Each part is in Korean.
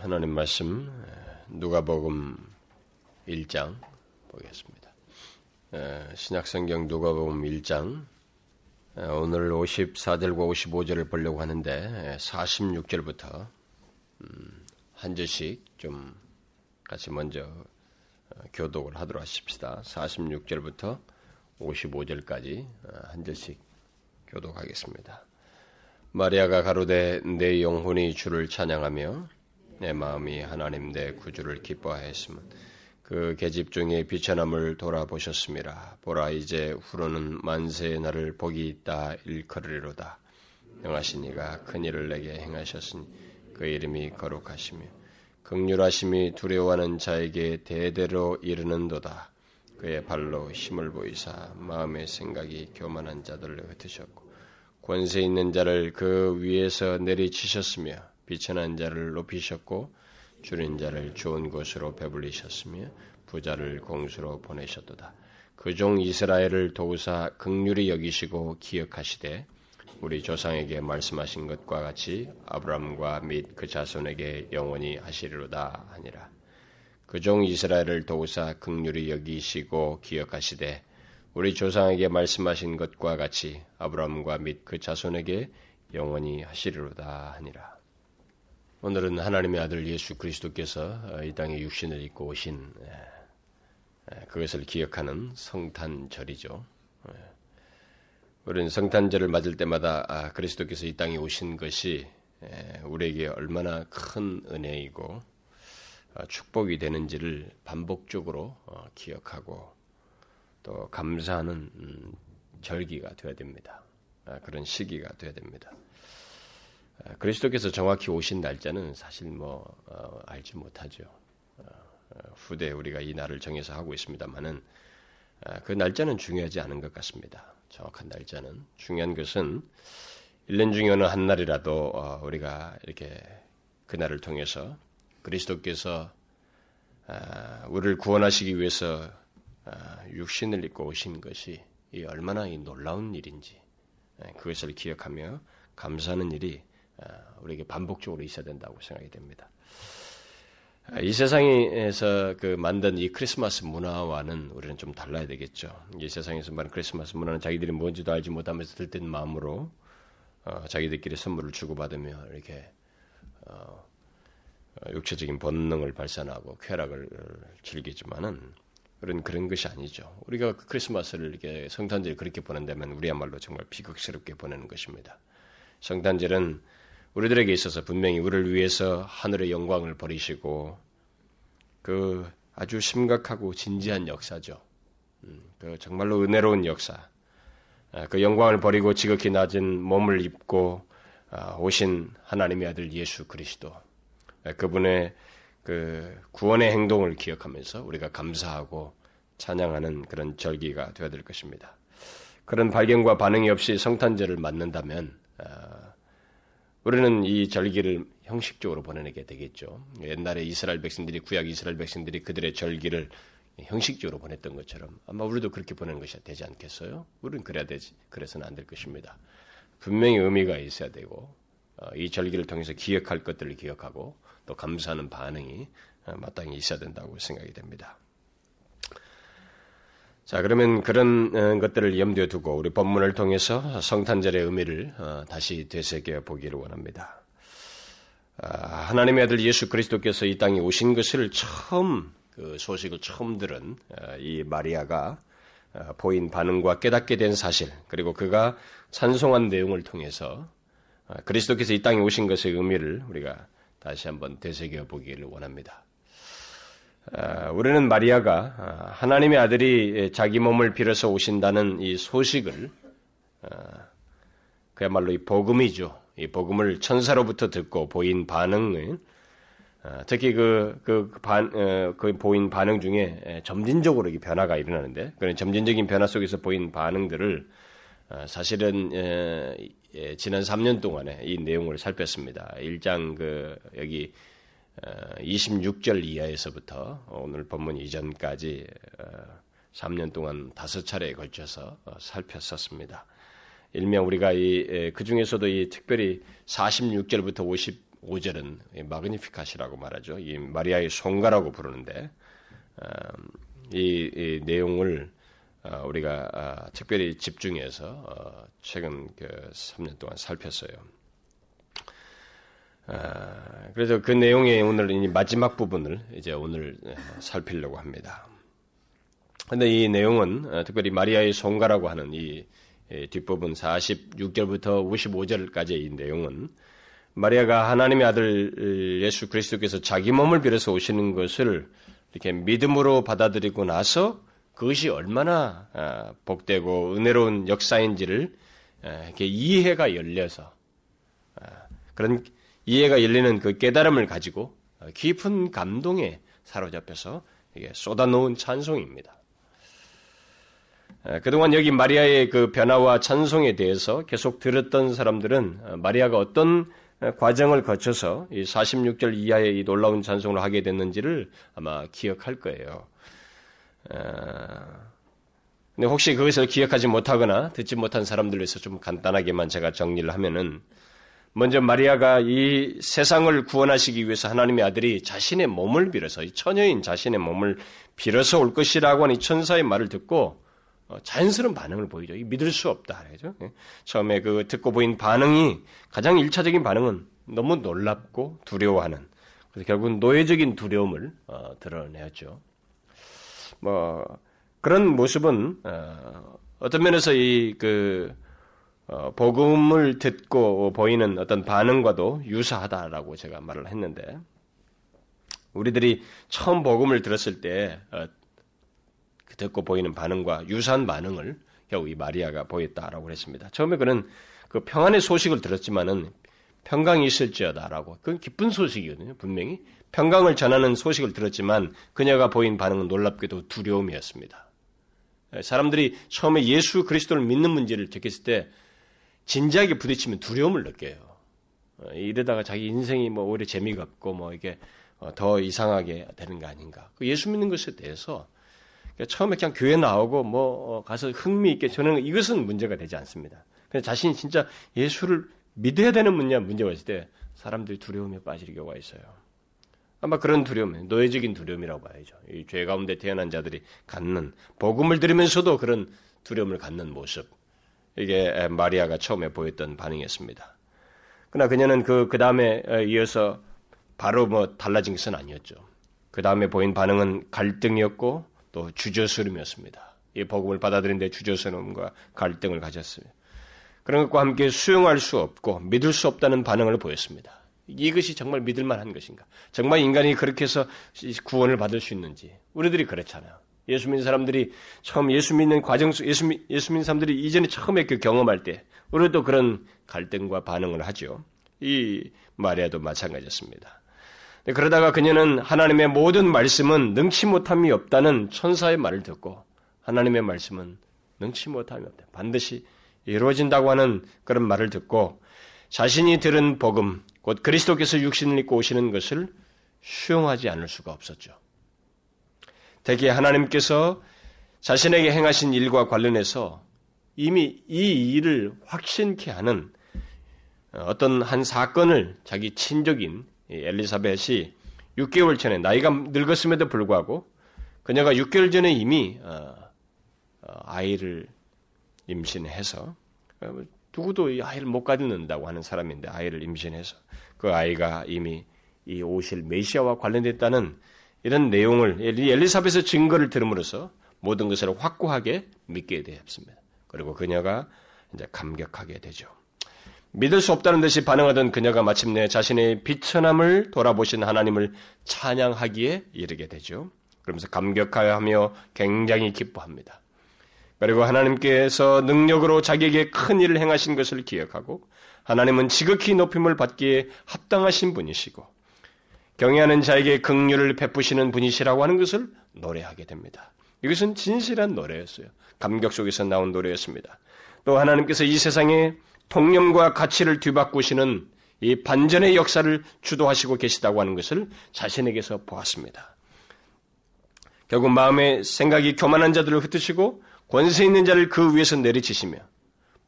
하나님 말씀 누가복음 1장 보겠습니다. 신약성경 누가복음 1장 오늘 54절과 55절을 보려고 하는데 46절부터 한 절씩 좀 같이 먼저 교독을 하도록 하십시다. 46절부터 55절까지 한 절씩 교독하겠습니다. 마리아가 가로되 내 영혼이 주를 찬양하며 내 마음이 하나님 내 구주를 기뻐하였으면 그 계집 중에 비천함을 돌아보셨음이라. 보라 이제 후로는 만세의 날을 복이 있다 일컬으리로다. 명하신 이가 큰일을 내게 행하셨으니 그 이름이 거룩하시며 긍휼하심이 두려워하는 자에게 대대로 이르는도다. 그의 발로 힘을 보이사 마음의 생각이 교만한 자들을 흩으셨고 권세 있는 자를 그 위에서 내리치셨으며 비천한 자를 높이셨고 주린 자를 좋은 곳으로 배불리셨으며 부자를 공수로 보내셨도다. 그 종 이스라엘을 도우사 긍휼히 여기시고 기억하시되 우리 조상에게 말씀하신 것과 같이 아브람과 및 그 자손에게 영원히 하시리로다 하니라. 그 종 이스라엘을 도우사 긍휼히 여기시고 기억하시되 우리 조상에게 말씀하신 것과 같이 아브람과 및 그 자손에게 영원히 하시리로다 하니라. 오늘은 하나님의 아들 예수 그리스도께서 이 땅에 육신을 입고 오신 그것을 기억하는 성탄절이죠. 우리는 성탄절을 맞을 때마다 그리스도께서 이 땅에 오신 것이 우리에게 얼마나 큰 은혜이고 축복이 되는지를 반복적으로 기억하고 또 감사하는 절기가 되어야 됩니다. 그런 시기가 되어야 됩니다. 그리스도께서 정확히 오신 날짜는 사실 알지 못하죠. 후대에 우리가 이 날을 정해서 하고 있습니다만은 그 날짜는 중요하지 않은 것 같습니다. 정확한 날짜는. 중요한 것은 1년 중에 어느 한 날이라도 우리가 이렇게 그날을 통해서 그리스도께서 우리를 구원하시기 위해서 육신을 입고 오신 것이 얼마나 놀라운 일인지 그것을 기억하며 감사하는 일이 우리에게 반복적으로 있어야 된다고 생각이 됩니다. 이 세상에서 만든 이 크리스마스 문화와는 우리는 좀 달라야 되겠죠. 이 세상에서 만든 크리스마스 문화는 자기들이 뭔지도 알지 못하면서 들뜬 마음으로 자기들끼리 선물을 주고받으며 이렇게 육체적인 본능을 발산하고 쾌락을 즐기지만은 그런 것이 아니죠. 우리가 크리스마스를 이렇게 성탄절 그렇게 보낸다면 우리야말로 정말 비극스럽게 보내는 것입니다. 성탄절은 우리들에게 있어서 분명히 우리를 위해서 하늘의 영광을 버리시고 그 아주 심각하고 진지한 역사죠. 그 정말로 은혜로운 역사. 그 영광을 버리고 지극히 낮은 몸을 입고 오신 하나님의 아들 예수 그리스도. 그분의 그 구원의 행동을 기억하면서 우리가 감사하고 찬양하는 그런 절기가 되어야 될 것입니다. 그런 발견과 반응이 없이 성탄절을 맞는다면 우리는 이 절기를 형식적으로 보내게 되겠죠. 옛날에 이스라엘 백성들이 구약 이스라엘 백성들이 그들의 절기를 형식적으로 보냈던 것처럼 아마 우리도 그렇게 보내는 것이 되지 않겠어요? 우리는 그래야 되지. 그래서는 안 될 것입니다. 분명히 의미가 있어야 되고 이 절기를 통해서 기억할 것들을 기억하고 또 감사하는 반응이 마땅히 있어야 된다고 생각이 됩니다. 자, 그러면 그런 것들을 염두에 두고 우리 본문을 통해서 성탄절의 의미를 다시 되새겨 보기를 원합니다. 하나님의 아들 예수 그리스도께서 이 땅에 오신 것을 그 소식을 처음 들은 이 마리아가 보인 반응과 깨닫게 된 사실, 그리고 그가 찬송한 내용을 통해서 그리스도께서 이 땅에 오신 것의 의미를 우리가 다시 한번 되새겨 보기를 원합니다. 우리는 마리아가 하나님의 아들이 자기 몸을 빌어서 오신다는 이 소식을 그야말로 이 복음이죠. 이 복음을 천사로부터 듣고 보인 반응을 특히 그 보인 반응 중에 점진적으로 변화가 일어나는데 그런 점진적인 변화 속에서 보인 반응들을 사실은 지난 3년 동안에 이 내용을 살폈습니다. 1장 여기 26절 이하에서부터 오늘 본문 이전까지 3년 동안 5차례에 걸쳐서 살폈었습니다. 일명 우리가 그 중에서도 특별히 46절부터 5절은 마그니피카시라고 말하죠. 이 마리아의 송가라고 부르는데 이 내용을 우리가 특별히 집중해서 최근 3년 동안 살폈어요. 그래서 그 내용의 오늘 이 마지막 부분을 이제 오늘 살피려고 합니다. 근데 이 내용은 특별히 마리아의 송가라고 하는 이 뒷부분 46절부터 55절까지의 이 내용은 마리아가 하나님의 아들 예수 그리스도께서 자기 몸을 빌어서 오시는 것을 이렇게 믿음으로 받아들이고 나서 그것이 얼마나 복되고 은혜로운 역사인지를 이렇게 이해가 열려서 그런 이해가 열리는 그 깨달음을 가지고 깊은 감동에 사로잡혀서 이게 쏟아놓은 찬송입니다. 그동안 여기 마리아의 그 변화와 찬송에 대해서 계속 들었던 사람들은 마리아가 어떤 과정을 거쳐서 이 46절 이하의 이 놀라운 찬송을 하게 됐는지를 아마 기억할 거예요. 근데 혹시 그것을 기억하지 못하거나 듣지 못한 사람들을 위해서 좀 간단하게만 제가 정리를 하면은 먼저 마리아가 이 세상을 구원하시기 위해서 하나님의 아들이 자신의 몸을 빌어서 이 처녀인 자신의 몸을 빌어서 올 것이라고 하는 이 천사의 말을 듣고 자연스러운 반응을 보이죠. 믿을 수 없다. 그죠? 처음에 그 듣고 보인 반응이 가장 1차적인 반응은 너무 놀랍고 두려워하는 그래서 결국 노예적인 두려움을 드러내었죠. 그런 모습은 어떤 면에서 이 복음을 듣고 보이는 어떤 반응과도 유사하다라고 제가 말을 했는데 우리들이 처음 복음을 들었을 때 듣고 보이는 반응과 유사한 반응을 결국 이 마리아가 보였다라고 그랬습니다. 처음에 그는 그 평안의 소식을 들었지만은 평강이 있을지어다라고 그건 기쁜 소식이거든요. 분명히 평강을 전하는 소식을 들었지만 그녀가 보인 반응은 놀랍게도 두려움이었습니다. 사람들이 처음에 예수 그리스도를 믿는 문제를 듣겠을 때 진지하게 부딪히면 두려움을 느껴요. 이러다가 자기 인생이 오히려 재미가 없고 이게 더 이상하게 되는 거 아닌가. 예수 믿는 것에 대해서 처음에 그냥 교회 나오고 가서 흥미있게 저는 이것은 문제가 되지 않습니다. 근데 자신이 진짜 예수를 믿어야 되는 문제가 있을 때 사람들이 두려움에 빠질 경우가 있어요. 아마 그런 두려움, 노예적인 두려움이라고 봐야죠. 이 죄 가운데 태어난 자들이 갖는 복음을 들으면서도 그런 두려움을 갖는 모습. 이게 마리아가 처음에 보였던 반응이었습니다. 그러나 그녀는 그 다음에 이어서 바로 달라진 것은 아니었죠. 그 다음에 보인 반응은 갈등이었고 또 주저스름이었습니다. 이 복음을 받아들인 데 주저스름과 갈등을 가졌습니다. 그런 것과 함께 수용할 수 없고 믿을 수 없다는 반응을 보였습니다. 이것이 정말 믿을 만한 것인가? 정말 인간이 그렇게 해서 구원을 받을 수 있는지. 우리들이 그렇잖아요. 예수 믿는 사람들이 처음 예수 믿는 과정 속 예수 믿는 사람들이 이전에 처음에 그 경험할 때 우리도 그런 갈등과 반응을 하죠. 이 마리아도 마찬가지였습니다. 그러다가 그녀는 하나님의 모든 말씀은 능치 못함이 없다는 천사의 말을 듣고 하나님의 말씀은 능치 못함이 없다. 반드시 이루어진다고 하는 그런 말을 듣고 자신이 들은 복음, 곧 그리스도께서 육신을 입고 오시는 것을 수용하지 않을 수가 없었죠. 대개 하나님께서 자신에게 행하신 일과 관련해서 이미 이 일을 확신케 하는 어떤 한 사건을 자기 친족인 엘리사벳이 6개월 전에 나이가 늙었음에도 불구하고 그녀가 6개월 전에 이미 아이를 임신해서 누구도 이 아이를 못 가진다고 하는 사람인데 아이를 임신해서 그 아이가 이미 이 오실 메시아와 관련됐다는 이런 내용을 엘리사벳의 증거를 들음으로써 모든 것을 확고하게 믿게 되었습니다. 그리고 그녀가 이제 감격하게 되죠. 믿을 수 없다는 듯이 반응하던 그녀가 마침내 자신의 비천함을 돌아보신 하나님을 찬양하기에 이르게 되죠. 그러면서 감격하여 하며 굉장히 기뻐합니다. 그리고 하나님께서 능력으로 자기에게 큰 일을 행하신 것을 기억하고 하나님은 지극히 높임을 받기에 합당하신 분이시고 경외하는 자에게 긍휼을 베푸시는 분이시라고 하는 것을 노래하게 됩니다. 이것은 진실한 노래였어요. 감격 속에서 나온 노래였습니다. 또 하나님께서 이 세상에 통념과 가치를 뒤바꾸시는 이 반전의 역사를 주도하시고 계시다고 하는 것을 자신에게서 보았습니다. 결국 마음의 생각이 교만한 자들을 흩으시고 권세 있는 자를 그 위에서 내리치시며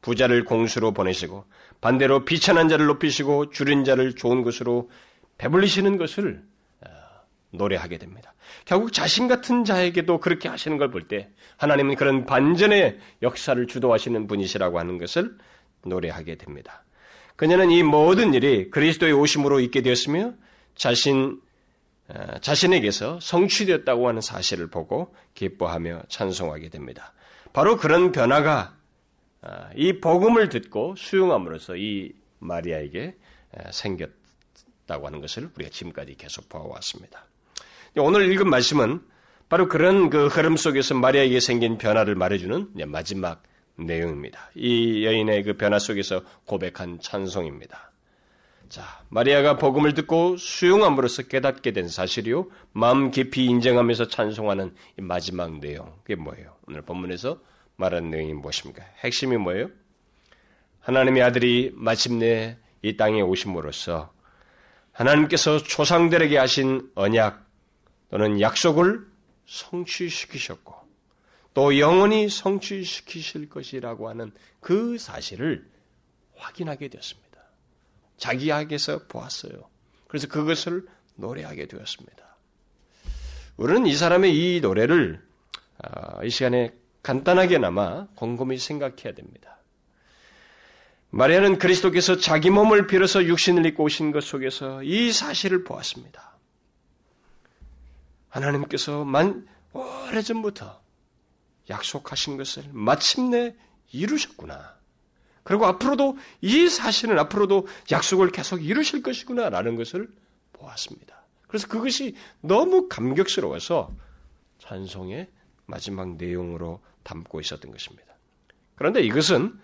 부자를 공수로 보내시고 반대로 비천한 자를 높이시고 줄인 자를 좋은 것으로 배불리시는 것을 노래하게 됩니다. 결국 자신 같은 자에게도 그렇게 하시는 걸 볼 때 하나님은 그런 반전의 역사를 주도하시는 분이시라고 하는 것을 노래하게 됩니다. 그녀는 이 모든 일이 그리스도의 오심으로 있게 되었으며 자신에게서 성취되었다고 하는 사실을 보고 기뻐하며 찬송하게 됩니다. 바로 그런 변화가 이 복음을 듣고 수용함으로써 이 마리아에게 생겼다고 하는 것을 우리가 지금까지 계속 보아왔습니다. 오늘 읽은 말씀은 바로 그런 그 흐름 속에서 마리아에게 생긴 변화를 말해주는 마지막 내용입니다. 이 여인의 그 변화 속에서 고백한 찬송입니다. 자, 마리아가 복음을 듣고 수용함으로써 깨닫게 된 사실이요, 마음 깊이 인정하면서 찬송하는 이 마지막 내용, 그게 뭐예요? 오늘 본문에서 말하는 내용이 무엇입니까? 핵심이 뭐예요? 하나님의 아들이 마침내 이 땅에 오심으로써 하나님께서 조상들에게 하신 언약 또는 약속을 성취시키셨고 또 영원히 성취시키실 것이라고 하는 그 사실을 확인하게 되었습니다. 자기에게서 보았어요. 그래서 그것을 노래하게 되었습니다. 우리는 이 사람의 이 노래를 이 시간에 간단하게나마 곰곰이 생각해야 됩니다. 마리아는 그리스도께서 자기 몸을 빌어서 육신을 입고 오신 것 속에서 이 사실을 보았습니다. 하나님께서 오래전부터 약속하신 것을 마침내 이루셨구나. 그리고 앞으로도 이 사실은 앞으로도 약속을 계속 이루실 것이구나라는 것을 보았습니다. 그래서 그것이 너무 감격스러워서 찬송의 마지막 내용으로 담고 있었던 것입니다. 그런데 이것은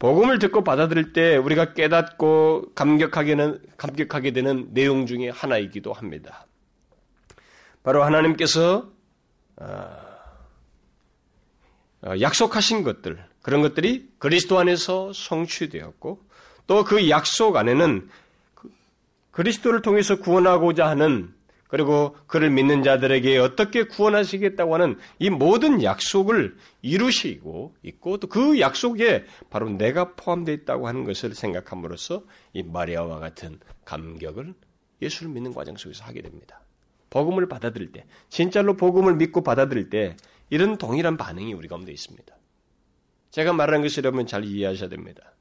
복음을 듣고 받아들일 때 우리가 깨닫고 감격하게 되는 내용 중에 하나이기도 합니다. 바로 하나님께서 약속하신 것들, 그런 것들이 그리스도 안에서 성취되었고 또 그 약속 안에는 그리스도를 통해서 구원하고자 하는 그리고 그를 믿는 자들에게 어떻게 구원하시겠다고 하는 이 모든 약속을 이루시고 있고 또 그 약속에 바로 내가 포함되어 있다고 하는 것을 생각함으로써 이 마리아와 같은 감격을 예수를 믿는 과정 속에서 하게 됩니다. 복음을 받아들일 때, 진짜로 복음을 믿고 받아들일 때 이런 동일한 반응이 우리 가운데 있습니다. 제가 말하는 것이 여러분 잘 이해하셔야 됩니다.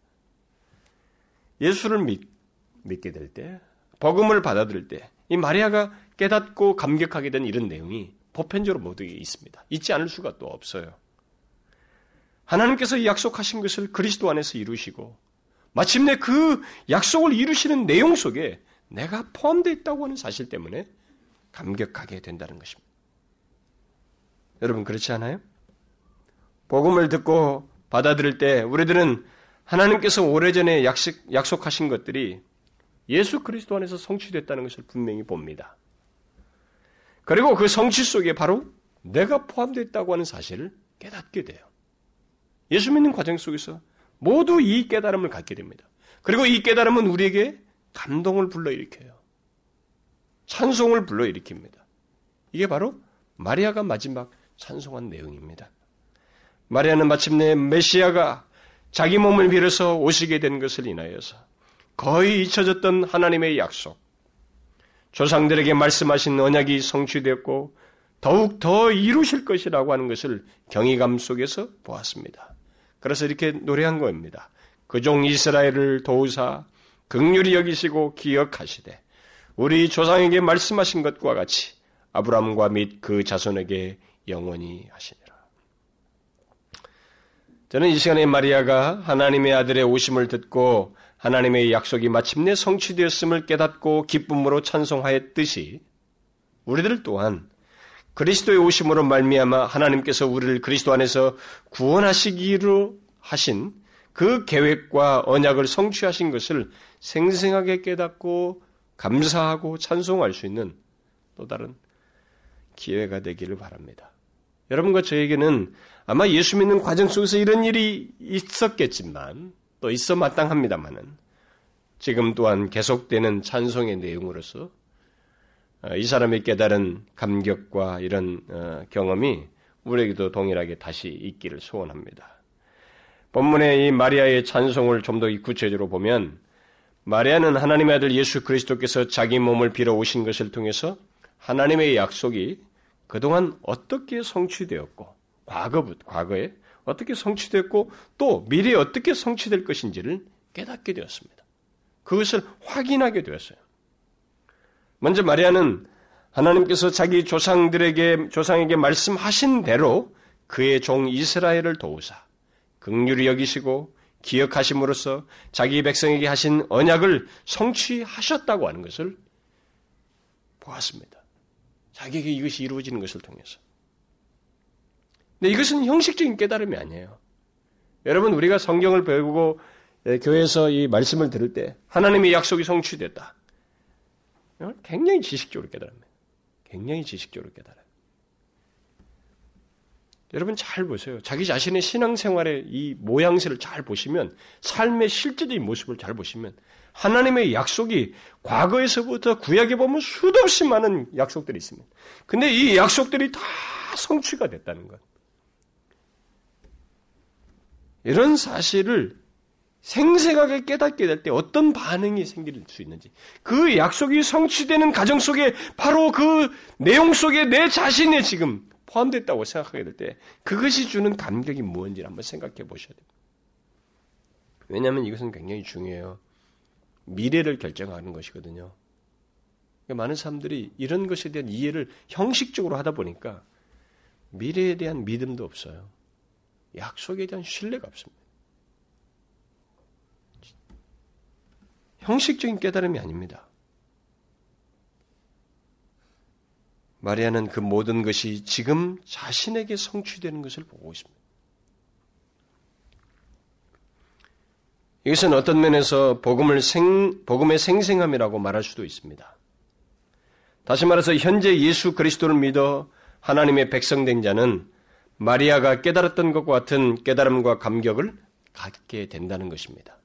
예수를 믿게 될 때, 복음을 받아들일 때, 이 마리아가 깨닫고 감격하게 된 이런 내용이 보편적으로 모두에게 있습니다. 있지 않을 수가 또 없어요. 하나님께서 약속하신 것을 그리스도 안에서 이루시고 마침내 그 약속을 이루시는 내용 속에 내가 포함되어 있다고 하는 사실 때문에 감격하게 된다는 것입니다. 여러분 그렇지 않아요? 복음을 듣고 받아들일 때 우리들은 하나님께서 오래전에 약속하신 것들이 예수 그리스도 안에서 성취됐다는 것을 분명히 봅니다. 그리고 그 성취 속에 바로 내가 포함되어 있다고 하는 사실을 깨닫게 돼요. 예수 믿는 과정 속에서 모두 이 깨달음을 갖게 됩니다. 그리고 이 깨달음은 우리에게 감동을 불러일으켜요. 찬송을 불러일으킵니다. 이게 바로 마리아가 마지막 찬송한 내용입니다. 마리아는 마침내 메시아가 자기 몸을 빌어서 오시게 된 것을 인하여서 거의 잊혀졌던 하나님의 약속, 조상들에게 말씀하신 언약이 성취되었고 더욱 더 이루실 것이라고 하는 것을 경이감 속에서 보았습니다. 그래서 이렇게 노래한 겁니다. 그 종 이스라엘을 도우사 긍휼히 여기시고 기억하시되 우리 조상에게 말씀하신 것과 같이 아브람과 및 그 자손에게 영원히 하시니라. 저는 이 시간에 마리아가 하나님의 아들의 오심을 듣고 하나님의 약속이 마침내 성취되었음을 깨닫고 기쁨으로 찬송하였듯이 우리들 또한 그리스도의 오심으로 말미암아 하나님께서 우리를 그리스도 안에서 구원하시기로 하신 그 계획과 언약을 성취하신 것을 생생하게 깨닫고 감사하고 찬송할 수 있는 또 다른 기회가 되기를 바랍니다. 여러분과 저에게는 아마 예수 믿는 과정 속에서 이런 일이 있었겠지만 또 있어 마땅합니다만은 지금 또한 계속되는 찬송의 내용으로서 이 사람이 깨달은 감격과 이런 경험이 우리에게도 동일하게 다시 있기를 소원합니다. 본문의 이 마리아의 찬송을 좀 더 구체적으로 보면 마리아는 하나님의 아들 예수 그리스도께서 자기 몸을 빌어 오신 것을 통해서 하나님의 약속이 그동안 어떻게 성취되었고 과거에 어떻게 성취됐고 또 미래에 어떻게 성취될 것인지를 깨닫게 되었습니다. 그것을 확인하게 되었어요. 먼저 마리아는 하나님께서 자기 조상에게 말씀하신 대로 그의 종 이스라엘을 도우사 긍휼히 여기시고 기억하심으로써 자기 백성에게 하신 언약을 성취하셨다고 하는 것을 보았습니다. 자기에게 이것이 이루어지는 것을 통해서. 근데 이것은 형식적인 깨달음이 아니에요. 여러분, 우리가 성경을 배우고 교회에서 이 말씀을 들을 때 하나님의 약속이 성취됐다. 굉장히 지식적으로 깨달습니다. 굉장히 지식적으로 깨달아요. 여러분 잘 보세요. 자기 자신의 신앙생활의 이 모양새를 잘 보시면, 삶의 실제적인 모습을 잘 보시면 하나님의 약속이 과거에서부터 구약에 보면 수도 없이 많은 약속들이 있습니다. 근데 이 약속들이 다 성취가 됐다는 것. 이런 사실을 생생하게 깨닫게 될 때 어떤 반응이 생길 수 있는지, 그 약속이 성취되는 과정 속에 바로 그 내용 속에 내 자신이 지금 포함됐다고 생각하게 될 때 그것이 주는 감격이 무엇인지를 한번 생각해 보셔야 됩니다. 왜냐하면 이것은 굉장히 중요해요. 미래를 결정하는 것이거든요. 그러니까 많은 사람들이 이런 것에 대한 이해를 형식적으로 하다 보니까 미래에 대한 믿음도 없어요. 약속에 대한 신뢰가 없습니다. 형식적인 깨달음이 아닙니다. 마리아는 그 모든 것이 지금 자신에게 성취되는 것을 보고 있습니다. 이것은 어떤 면에서 복음의 생생함이라고 말할 수도 있습니다. 다시 말해서 현재 예수 그리스도를 믿어 하나님의 백성된 자는 마리아가 깨달았던 것과 같은 깨달음과 감격을 갖게 된다는 것입니다.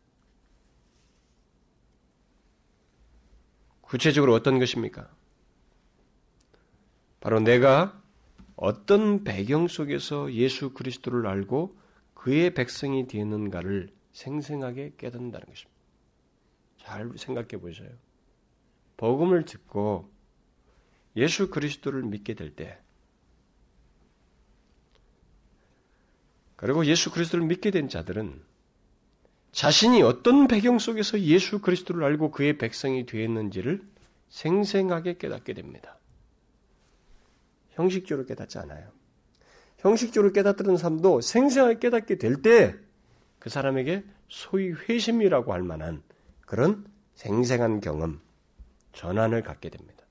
구체적으로 어떤 것입니까? 바로 내가 어떤 배경 속에서 예수 그리스도를 알고 그의 백성이 되었는가를 생생하게 깨닫는다는 것입니다. 잘 생각해 보세요. 복음을 듣고 예수 그리스도를 믿게 될 때, 그리고 예수 그리스도를 믿게 된 자들은 자신이 어떤 배경 속에서 예수 그리스도를 알고 그의 백성이 되었는지를 생생하게 깨닫게 됩니다. 형식적으로 깨닫지 않아요. 형식적으로 깨닫던 사람도 생생하게 깨닫게 될 때 그 사람에게 소위 회심이라고 할 만한 그런 생생한 경험, 전환을 갖게 됩니다.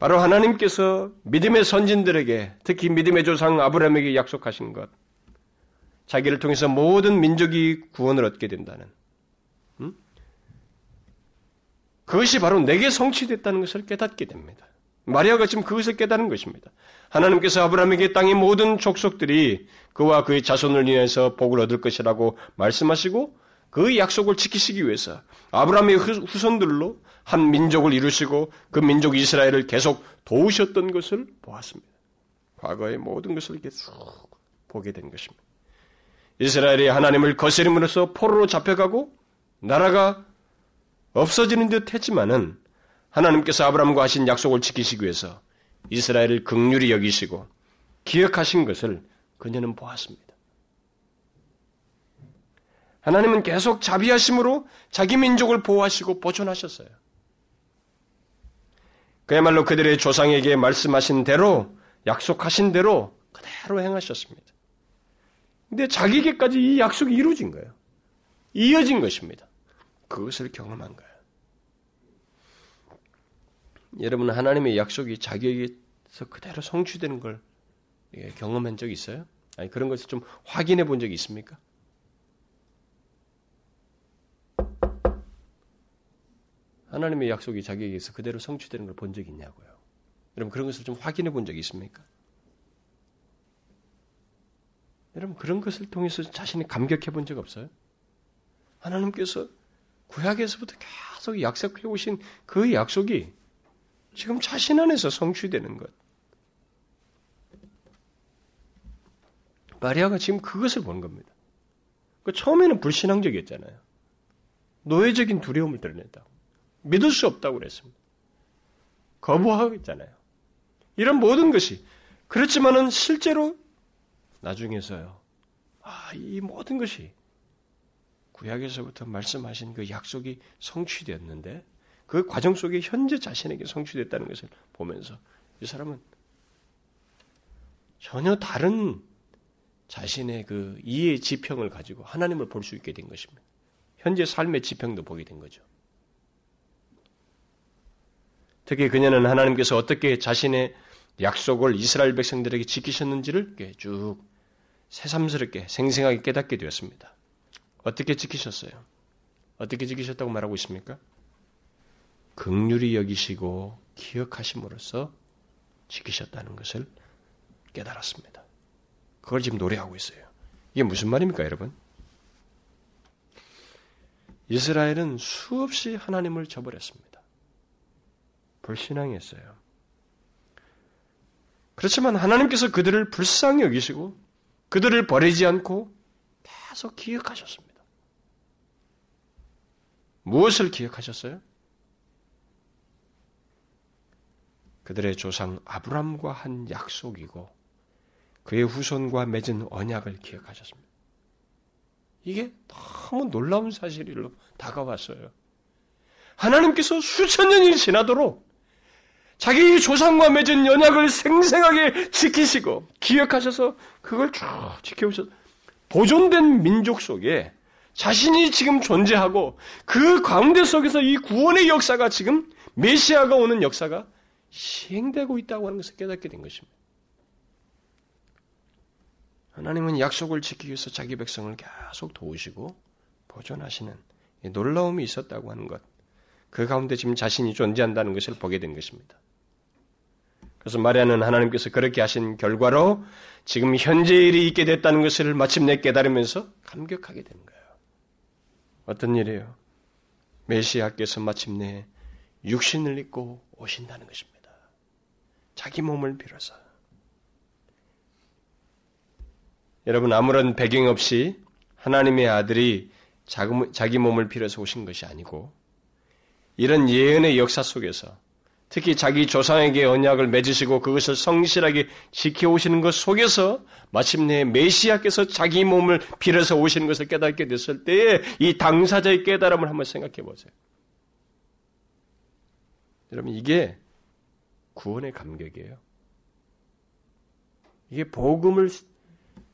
바로 하나님께서 믿음의 선진들에게, 특히 믿음의 조상 아브라함에게 약속하신 것, 자기를 통해서 모든 민족이 구원을 얻게 된다는, 그것이 바로 내게 성취됐다는 것을 깨닫게 됩니다. 마리아가 지금 그것을 깨닫는 것입니다. 하나님께서 아브라함에게 땅의 모든 족속들이 그와 그의 자손을 인해서 복을 얻을 것이라고 말씀하시고, 그 약속을 지키시기 위해서 아브라함의 후손들로 한 민족을 이루시고 그 민족 이스라엘을 계속 도우셨던 것을 보았습니다. 과거의 모든 것을 이렇게 쭉 보게 된 것입니다. 이스라엘이 하나님을 거스림으로써 포로로 잡혀가고 나라가 없어지는 듯 했지만은 하나님께서 아브라함과 하신 약속을 지키시기 위해서 이스라엘을 긍휼히 여기시고 기억하신 것을 그녀는 보았습니다. 하나님은 계속 자비하심으로 자기 민족을 보호하시고 보존하셨어요. 그야말로 그들의 조상에게 말씀하신 대로, 약속하신 대로 그대로 행하셨습니다. 근데 자기에게까지 이 약속이 이루어진 거예요. 이어진 것입니다. 그것을 경험한 거예요. 여러분, 하나님의 약속이 자기에게서 그대로 성취되는 걸 경험한 적이 있어요? 아니, 그런 것을 좀 확인해 본 적이 있습니까? 하나님의 약속이 자기에게서 그대로 성취되는 걸 본 적이 있냐고요. 여러분, 그런 것을 좀 확인해 본 적이 있습니까? 여러분, 그런 것을 통해서 자신이 감격해 본 적 없어요? 하나님께서 구약에서부터 계속 약속해 오신 그 약속이 지금 자신 안에서 성취되는 것. 마리아가 지금 그것을 보는 겁니다. 그러니까 처음에는 불신앙적이었잖아요. 노예적인 두려움을 드러냈다고. 믿을 수 없다고 그랬습니다. 거부하고 있잖아요. 이런 모든 것이. 그렇지만은 실제로 나중에서요. 이 모든 것이 구약에서부터 말씀하신 그 약속이 성취되었는데 그 과정 속에 현재 자신에게 성취됐다는 것을 보면서 이 사람은 전혀 다른 자신의 그 이해의 지평을 가지고 하나님을 볼 수 있게 된 것입니다. 현재 삶의 지평도 보게 된 거죠. 특히 그녀는 하나님께서 어떻게 자신의 약속을 이스라엘 백성들에게 지키셨는지를 쭉 새삼스럽게 생생하게 깨닫게 되었습니다. 어떻게 지키셨어요? 어떻게 지키셨다고 말하고 있습니까? 긍휼히 여기시고 기억하심으로써 지키셨다는 것을 깨달았습니다. 그걸 지금 노래하고 있어요. 이게 무슨 말입니까, 여러분? 이스라엘은 수없이 하나님을 저버렸습니다. 불신앙했어요. 그렇지만 하나님께서 그들을 불쌍히 여기시고 그들을 버리지 않고 계속 기억하셨습니다. 무엇을 기억하셨어요? 그들의 조상 아브람과 한 약속이고 그의 후손과 맺은 언약을 기억하셨습니다. 이게 너무 놀라운 사실로 다가왔어요. 하나님께서 수천 년이 지나도록 자기 조상과 맺은 언약을 생생하게 지키시고 기억하셔서 그걸 쭉 지켜오셔서 보존된 민족 속에 자신이 지금 존재하고 그 가운데 속에서 이 구원의 역사가 지금 메시아가 오는 역사가 시행되고 있다고 하는 것을 깨닫게 된 것입니다. 하나님은 약속을 지키기 위해서 자기 백성을 계속 도우시고 보존하시는 놀라움이 있었다고 하는 것, 그 가운데 지금 자신이 존재한다는 것을 보게 된 것입니다. 그래서 마리아는 하나님께서 그렇게 하신 결과로 지금 현재의 일이 있게 됐다는 것을 마침내 깨달으면서 감격하게 되는 거예요. 어떤 일이에요? 메시아께서 마침내 육신을 입고 오신다는 것입니다. 자기 몸을 빌어서. 여러분, 아무런 배경 없이 하나님의 아들이 자기 몸을 빌어서 오신 것이 아니고 이런 예언의 역사 속에서 특히 자기 조상에게 언약을 맺으시고 그것을 성실하게 지켜오시는 것 속에서 마침내 메시아께서 자기 몸을 빌어서 오시는 것을 깨닫게 됐을 때에 이 당사자의 깨달음을 한번 생각해 보세요. 여러분, 이게 구원의 감격이에요. 이게 복음을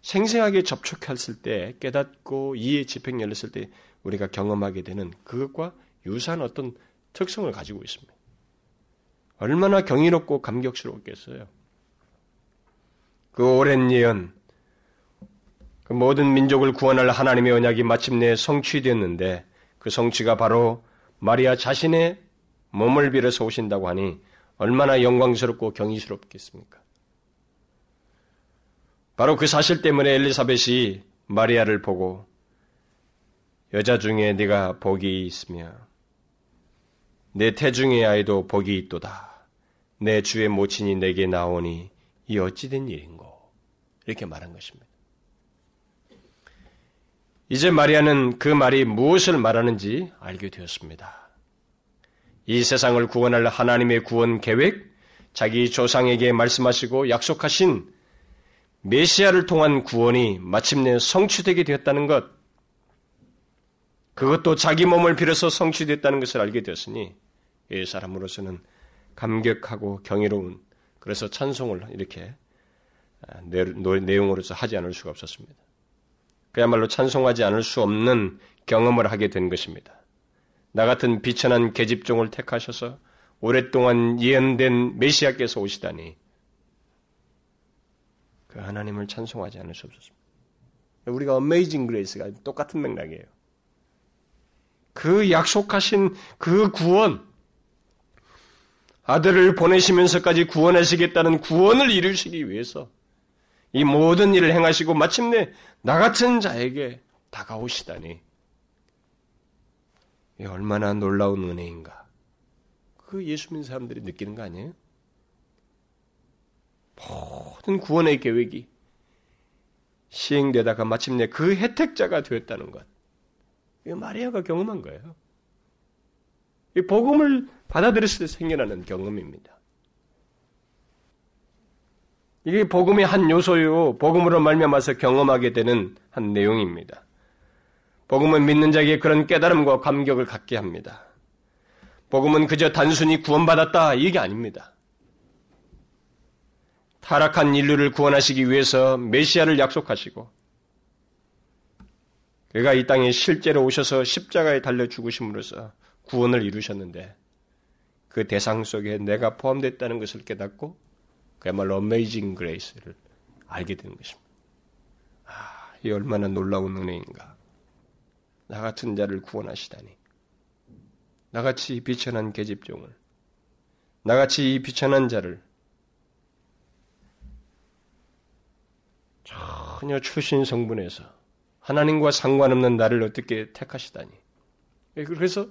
생생하게 접촉했을 때 깨닫고 이해 지평 열렸을 때 우리가 경험하게 되는 그것과 유사한 어떤 특성을 가지고 있습니다. 얼마나 경이롭고 감격스러웠겠어요. 그 오랜 예언, 그 모든 민족을 구원할 하나님의 언약이 마침내 성취되었는데 그 성취가 바로 마리아 자신의 몸을 빌어서 오신다고 하니 얼마나 영광스럽고 경이스럽겠습니까? 바로 그 사실 때문에 엘리사벳이 마리아를 보고 여자 중에 네가 복이 있으며 내 태중의 아이도 복이 있도다. 내 주의 모친이 내게 나오니 이 어찌된 일인고. 이렇게 말한 것입니다. 이제 마리아는 그 말이 무엇을 말하는지 알게 되었습니다. 이 세상을 구원할 하나님의 구원 계획, 자기 조상에게 말씀하시고 약속하신 메시아를 통한 구원이 마침내 성취되게 되었다는 것, 그것도 자기 몸을 빌어서 성취됐다는 것을 알게 되었으니 이 사람으로서는 감격하고 경이로운, 그래서 찬송을 이렇게 내용으로서 하지 않을 수가 없었습니다. 그야말로 찬송하지 않을 수 없는 경험을 하게 된 것입니다. 나 같은 비천한 계집종을 택하셔서 오랫동안 예언된 메시아께서 오시다니 그 하나님을 찬송하지 않을 수 없었습니다. 우리가 어메이징 그레이스가 똑같은 맥락이에요. 그 약속하신 그 구원, 아들을 보내시면서까지 구원하시겠다는 구원을 이루시기 위해서 이 모든 일을 행하시고 마침내 나 같은 자에게 다가오시다니 얼마나 놀라운 은혜인가. 그 예수 믿는 사람들이 느끼는 거 아니에요? 모든 구원의 계획이 시행되다가 마침내 그 혜택자가 되었다는 것. 이 마리아가 경험한 거예요. 이 복음을 받아들였을 때 생겨나는 경험입니다. 이게 복음의 한 요소요, 복음으로 말미암아서 경험하게 되는 한 내용입니다. 복음은 믿는 자에게 그런 깨달음과 감격을 갖게 합니다. 복음은 그저 단순히 구원받았다 이게 아닙니다. 타락한 인류를 구원하시기 위해서 메시아를 약속하시고 그가 이 땅에 실제로 오셔서 십자가에 달려 죽으심으로써 구원을 이루셨는데 그 대상 속에 내가 포함됐다는 것을 깨닫고 그야말로 어메이징 그레이스를 알게 되는 것입니다. 아, 이 얼마나 놀라운 은혜인가. 나 같은 자를 구원하시다니. 나같이 비천한 계집종을, 나같이 이 비천한 자를 전혀 출신 성분에서 하나님과 상관없는 나를 어떻게 택하시다니. 그래서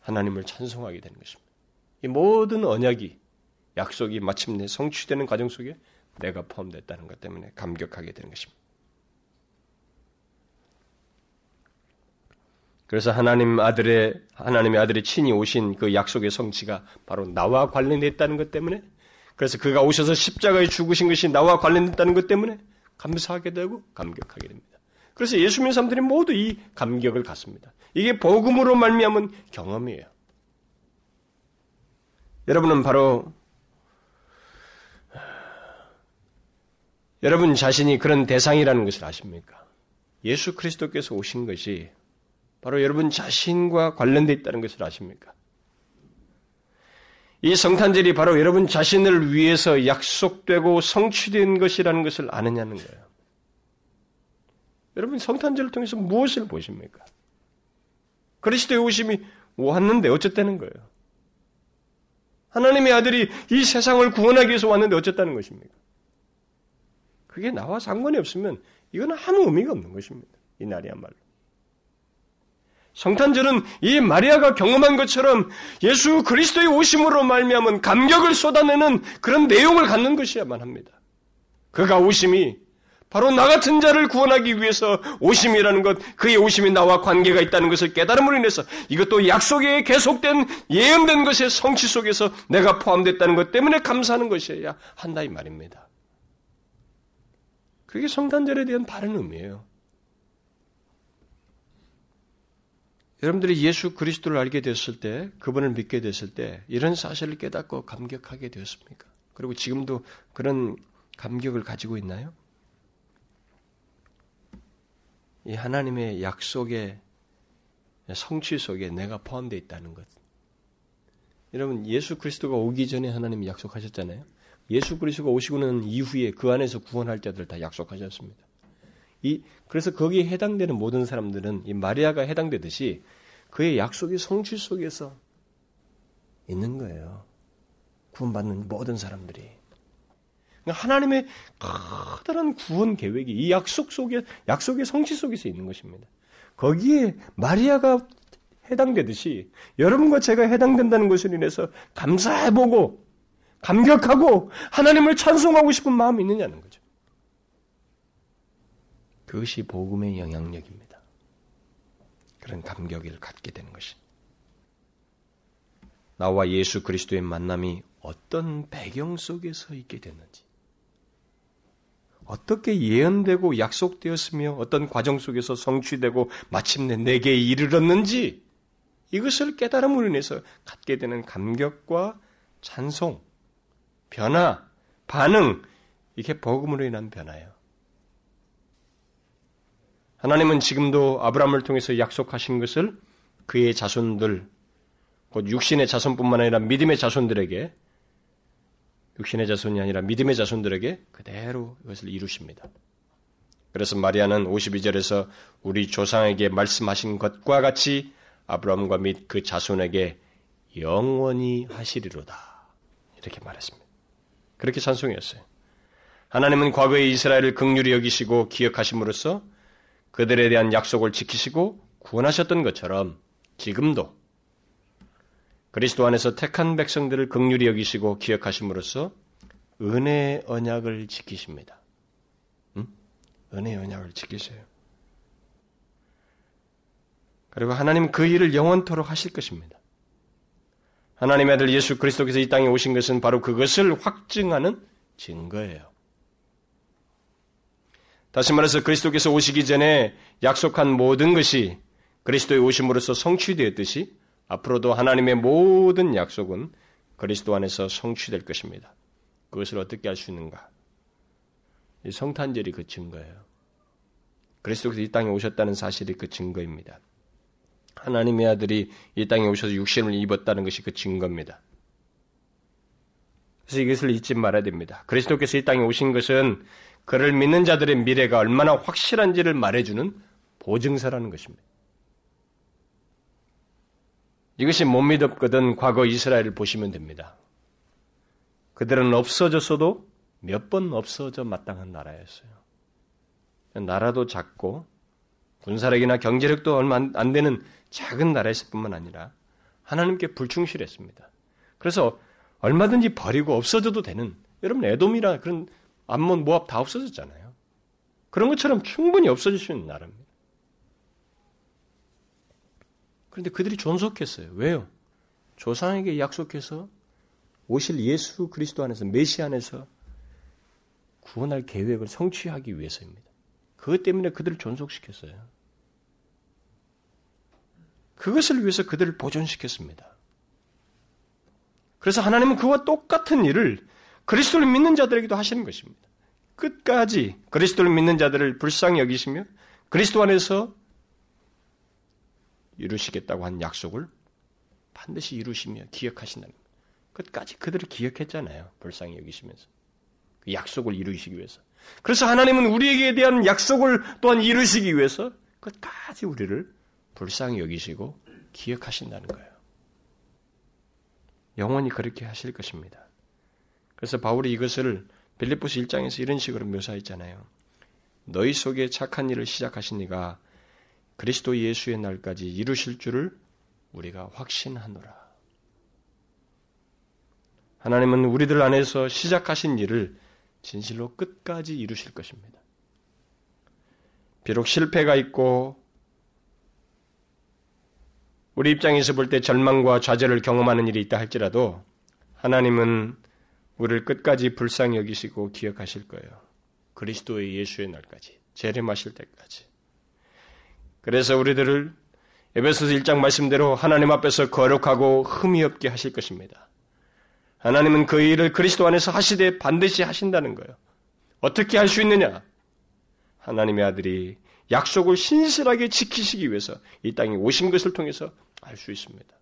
하나님을 찬송하게 되는 것입니다. 이 모든 언약이, 약속이 마침내 성취되는 과정 속에 내가 포함됐다는 것 때문에 감격하게 되는 것입니다. 그래서 하나님의 아들이 친히 오신 그 약속의 성취가 바로 나와 관련되어 있다는 것 때문에, 그래서 그가 오셔서 십자가에 죽으신 것이 나와 관련됐다는 것 때문에 감사하게 되고 감격하게 됩니다. 그래서 예수 믿는 사람들이 모두 이 감격을 갖습니다. 이게 복음으로 말미암은 경험이에요. 여러분은 바로 여러분 자신이 그런 대상이라는 것을 아십니까? 예수 그리스도께서 오신 것이 바로 여러분 자신과 관련되어 있다는 것을 아십니까? 이 성탄절이 바로 여러분 자신을 위해서 약속되고 성취된 것이라는 것을 아느냐는 거예요. 여러분 성탄절을 통해서 무엇을 보십니까? 그리스도의 오심이 왔는데 어쨌다는 거예요? 하나님의 아들이 이 세상을 구원하기 위해서 왔는데 어쨌다는 것입니까? 그게 나와 상관이 없으면 이건 아무 의미가 없는 것입니다. 이 날이야말로. 성탄절은 이 마리아가 경험한 것처럼 예수 그리스도의 오심으로 말미암은 감격을 쏟아내는 그런 내용을 갖는 것이야만 합니다. 그가 오심이 바로 나 같은 자를 구원하기 위해서 오심이라는 것, 그의 오심이 나와 관계가 있다는 것을 깨달음으로 인해서 이것도 약속에 계속된 예언된 것의 성취 속에서 내가 포함됐다는 것 때문에 감사하는 것이어야 한다 이 말입니다. 그게 성탄절에 대한 바른 의미예요. 여러분들이 예수 그리스도를 알게 됐을 때, 그분을 믿게 됐을 때 이런 사실을 깨닫고 감격하게 되었습니까? 그리고 지금도 그런 감격을 가지고 있나요? 이 하나님의 약속의 성취 속에 내가 포함되어 있다는 것. 여러분 예수 그리스도가 오기 전에 하나님이 약속하셨잖아요. 예수 그리스도가 오시고는 이후에 그 안에서 구원할 자들을 다 약속하셨습니다. 그래서 거기에 해당되는 모든 사람들은 이 마리아가 해당되듯이 그의 약속이 성취 속에서 있는 거예요. 구원받는 모든 사람들이. 하나님의 커다란 구원 계획이 이 약속 속에, 약속의 성취 속에서 있는 것입니다. 거기에 마리아가 해당되듯이 여러분과 제가 해당된다는 것을 인해서 감사해보고 감격하고 하나님을 찬송하고 싶은 마음이 있느냐는 거죠. 그것이 복음의 영향력입니다. 그런 감격을 갖게 되는 것이. 나와 예수 그리스도의 만남이 어떤 배경 속에서 있게 됐는지, 어떻게 예언되고 약속되었으며 어떤 과정 속에서 성취되고 마침내 내게 이르렀는지 이것을 깨달음으로 인해서 갖게 되는 감격과 찬송, 변화, 반응, 이게 복음으로 인한 변화예요. 하나님은 지금도 아브라함을 통해서 약속하신 것을 그의 자손들, 곧 육신의 자손뿐만 아니라 믿음의 자손들에게, 육신의 자손이 아니라 믿음의 자손들에게 그대로 이것을 이루십니다. 그래서 마리아는 52절에서 우리 조상에게 말씀하신 것과 같이 아브라함과 및 그 자손에게 영원히 하시리로다. 이렇게 말했습니다. 그렇게 찬송했어요. 하나님은 과거에 이스라엘을 긍휼히 여기시고 기억하심으로써 그들에 대한 약속을 지키시고 구원하셨던 것처럼 지금도 그리스도 안에서 택한 백성들을 긍휼히 여기시고 기억하심으로써 은혜의 언약을 지키십니다. 은혜의 언약을 지키세요. 그리고 하나님은 그 일을 영원토록 하실 것입니다. 하나님의 아들 예수 그리스도께서 이 땅에 오신 것은 바로 그것을 확증하는 증거예요. 다시 말해서 그리스도께서 오시기 전에 약속한 모든 것이 그리스도의 오심으로써 성취되었듯이 앞으로도 하나님의 모든 약속은 그리스도 안에서 성취될 것입니다. 그것을 어떻게 알 수 있는가? 이 성탄절이 그 증거예요. 그리스도께서 이 땅에 오셨다는 사실이 그 증거입니다. 하나님의 아들이 이 땅에 오셔서 육신을 입었다는 것이 그 증거입니다. 그래서 이것을 잊지 말아야 됩니다. 그리스도께서 이 땅에 오신 것은 그를 믿는 자들의 미래가 얼마나 확실한지를 말해주는 보증서라는 것입니다. 이것이 못 믿었거든 과거 이스라엘을 보시면 됩니다. 그들은 없어졌어도 몇 번 없어져 마땅한 나라였어요. 나라도 작고 군사력이나 경제력도 얼마 안 되는 작은 나라였을 뿐만 아니라 하나님께 불충실했습니다. 그래서 얼마든지 버리고 없어져도 되는, 여러분 에돔이나 그런 암몬, 모압 다 없어졌잖아요. 그런 것처럼 충분히 없어질 수 있는 나라입니다. 그런데 그들이 존속했어요. 왜요? 조상에게 약속해서 오실 예수 그리스도 안에서, 메시아 안에서 구원할 계획을 성취하기 위해서입니다. 그것 때문에 그들을 존속시켰어요. 그것을 위해서 그들을 보존시켰습니다. 그래서 하나님은 그와 똑같은 일을 그리스도를 믿는 자들에게도 하시는 것입니다. 끝까지 그리스도를 믿는 자들을 불쌍히 여기시며 그리스도 안에서 이루시겠다고 한 약속을 반드시 이루시며 기억하신다는 거예요. 끝까지 그들을 기억했잖아요. 불쌍히 여기시면서. 그 약속을 이루시기 위해서. 그래서 하나님은 우리에게 대한 약속을 또한 이루시기 위해서 끝까지 우리를 불쌍히 여기시고 기억하신다는 거예요. 영원히 그렇게 하실 것입니다. 그래서 바울이 이것을 빌립보서 1장에서 이런 식으로 묘사했잖아요. 너희 속에 착한 일을 시작하신 이가 그리스도 예수의 날까지 이루실 줄을 우리가 확신하노라. 하나님은 우리들 안에서 시작하신 일을 진실로 끝까지 이루실 것입니다. 비록 실패가 있고 우리 입장에서 볼 때 절망과 좌절을 경험하는 일이 있다 할지라도 하나님은 우리를 끝까지 불쌍히 여기시고 기억하실 거예요. 그리스도의 예수의 날까지, 재림하실 때까지. 그래서 우리들을 에베소서 1장 말씀대로 하나님 앞에서 거룩하고 흠이 없게 하실 것입니다. 하나님은 그 일을 그리스도 안에서 하시되 반드시 하신다는 거예요. 어떻게 할 수 있느냐? 하나님의 아들이 약속을 신실하게 지키시기 위해서 이 땅에 오신 것을 통해서 알 수 있습니다.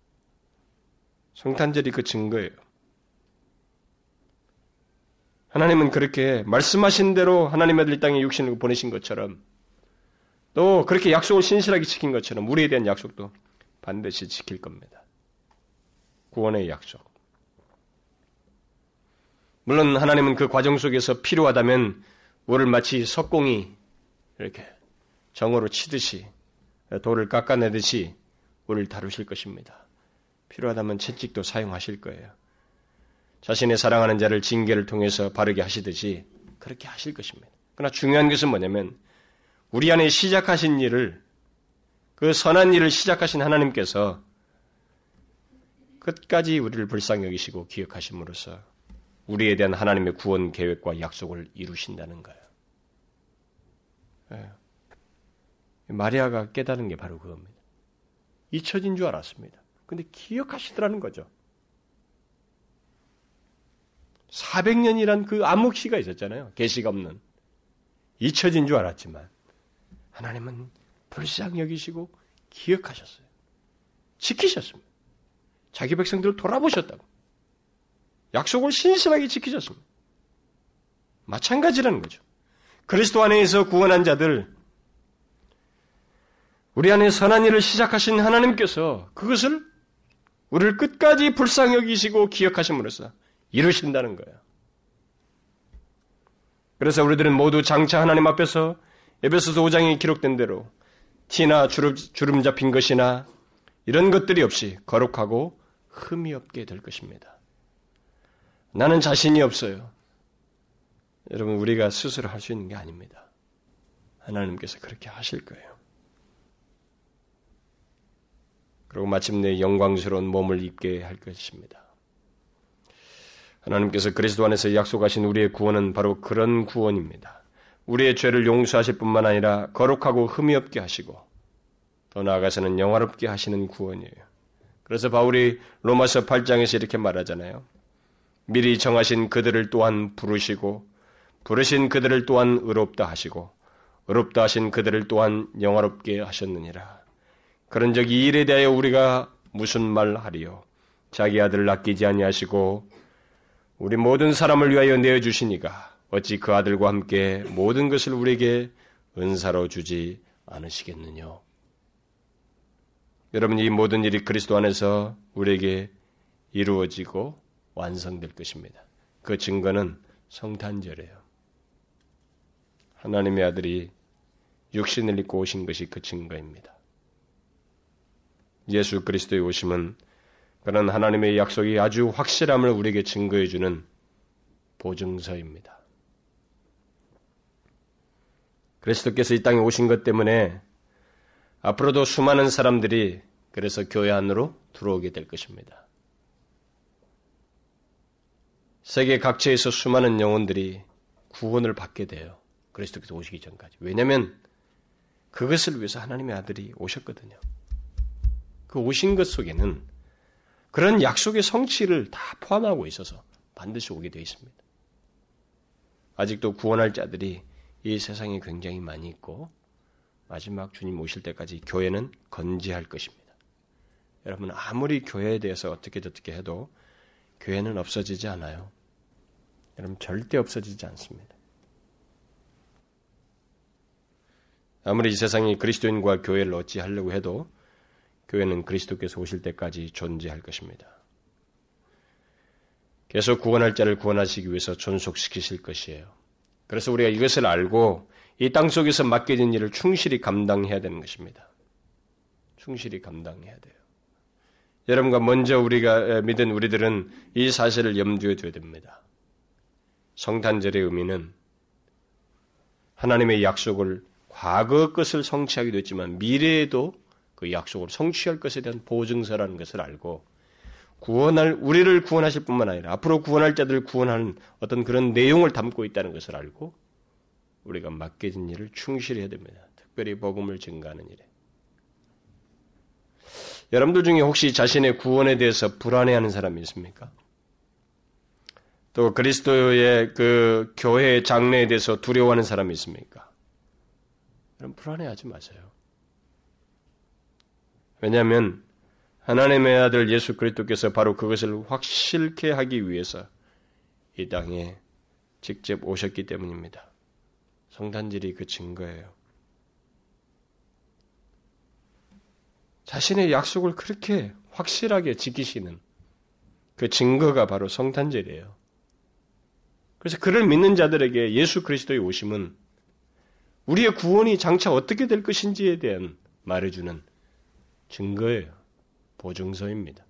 성탄절이 그 증거예요. 하나님은 그렇게 말씀하신 대로 하나님의 아들 이 땅에 육신을 보내신 것처럼 또 그렇게 약속을 신실하게 지킨 것처럼 우리에 대한 약속도 반드시 지킬 겁니다. 구원의 약속. 물론 하나님은 그 과정 속에서 필요하다면 우리를 마치 석공이 이렇게 정어로 치듯이 돌을 깎아내듯이 우리를 다루실 것입니다. 필요하다면 채찍도 사용하실 거예요. 자신의 사랑하는 자를 징계를 통해서 바르게 하시듯이 그렇게 하실 것입니다. 그러나 중요한 것은 뭐냐면 우리 안에 시작하신 일을, 그 선한 일을 시작하신 하나님께서 끝까지 우리를 불쌍히 여기시고 기억하심으로써 우리에 대한 하나님의 구원 계획과 약속을 이루신다는 거예요. 예. 마리아가 깨달은 게 바로 그겁니다. 잊혀진 줄 알았습니다. 근데 기억하시더라는 거죠. 400년이란 그 암흑시가 있었잖아요. 계시가 없는. 잊혀진 줄 알았지만 하나님은 불쌍히 여기시고 기억하셨어요. 지키셨습니다. 자기 백성들을 돌아보셨다고. 약속을 신실하게 지키셨습니다. 마찬가지라는 거죠. 그리스도 안에서 구원한 자들, 우리 안에 선한 일을 시작하신 하나님께서 그것을 우리를 끝까지 불쌍히 여기시고 기억하심으로써 이루신다는 거예요. 그래서 우리들은 모두 장차 하나님 앞에서 에베소서 5장에 기록된 대로 티나 주름 잡힌 것이나 이런 것들이 없이 거룩하고 흠이 없게 될 것입니다. 나는 자신이 없어요. 여러분, 우리가 스스로 할 수 있는 게 아닙니다. 하나님께서 그렇게 하실 거예요. 그리고 마침내 영광스러운 몸을 입게 할 것입니다. 하나님께서 그리스도 안에서 약속하신 우리의 구원은 바로 그런 구원입니다. 우리의 죄를 용서하실 뿐만 아니라 거룩하고 흠이 없게 하시고 더 나아가서는 영화롭게 하시는 구원이에요. 그래서 바울이 로마서 8장에서 이렇게 말하잖아요. 미리 정하신 그들을 또한 부르시고 부르신 그들을 또한 의롭다 하시고 의롭다 하신 그들을 또한 영화롭게 하셨느니라. 그런즉 이 일에 대하여 우리가 무슨 말하리요? 자기 아들을 아끼지 아니하시고 우리 모든 사람을 위하여 내어주시니가 어찌 그 아들과 함께 모든 것을 우리에게 은사로 주지 않으시겠느냐? 여러분, 이 모든 일이 그리스도 안에서 우리에게 이루어지고 완성될 것입니다. 그 증거는 성탄절이에요. 하나님의 아들이 육신을 입고 오신 것이 그 증거입니다. 예수 그리스도의 오심은 그런 하나님의 약속이 아주 확실함을 우리에게 증거해주는 보증서입니다. 그리스도께서 이 땅에 오신 것 때문에 앞으로도 수많은 사람들이 그래서 교회 안으로 들어오게 될 것입니다. 세계 각지에서 수많은 영혼들이 구원을 받게 돼요. 그리스도께서 오시기 전까지. 왜냐하면 그것을 위해서 하나님의 아들이 오셨거든요. 그 오신 것 속에는 그런 약속의 성취를 다 포함하고 있어서 반드시 오게 되어 있습니다. 아직도 구원할 자들이 이 세상에 굉장히 많이 있고 마지막 주님 오실 때까지 교회는 건재할 것입니다. 여러분, 아무리 교회에 대해서 어떻게 해도 교회는 없어지지 않아요. 여러분, 절대 없어지지 않습니다. 아무리 이 세상이 그리스도인과 교회를 어찌하려고 해도 교회는 그리스도께서 오실 때까지 존재할 것입니다. 계속 구원할 자를 구원하시기 위해서 존속시키실 것이에요. 그래서 우리가 이것을 알고 이 땅 속에서 맡겨진 일을 충실히 감당해야 되는 것입니다. 충실히 감당해야 돼요. 여러분과 먼저 우리가 믿은 우리들은 이 사실을 염두에 둬야 됩니다. 성탄절의 의미는 하나님의 약속을 과거 것을 성취하기도 했지만 미래에도 그 약속을 성취할 것에 대한 보증서라는 것을 알고 구원할 우리를 구원하실 뿐만 아니라 앞으로 구원할 자들을 구원하는 어떤 그런 내용을 담고 있다는 것을 알고 우리가 맡겨진 일을 충실히 해야 됩니다. 특별히 복음을 증가하는 일에. 여러분들 중에 혹시 자신의 구원에 대해서 불안해하는 사람이 있습니까? 또 그리스도의 그 교회의 장래에 대해서 두려워하는 사람이 있습니까? 여러분, 불안해하지 마세요. 왜냐하면 하나님의 아들 예수 그리스도께서 바로 그것을 확실케 하기 위해서 이 땅에 직접 오셨기 때문입니다. 성탄절이 그 증거예요. 자신의 약속을 그렇게 확실하게 지키시는 그 증거가 바로 성탄절이에요. 그래서 그를 믿는 자들에게 예수 그리스도의 오심은 우리의 구원이 장차 어떻게 될 것인지에 대한 말해주는 증거예요. 보증서입니다.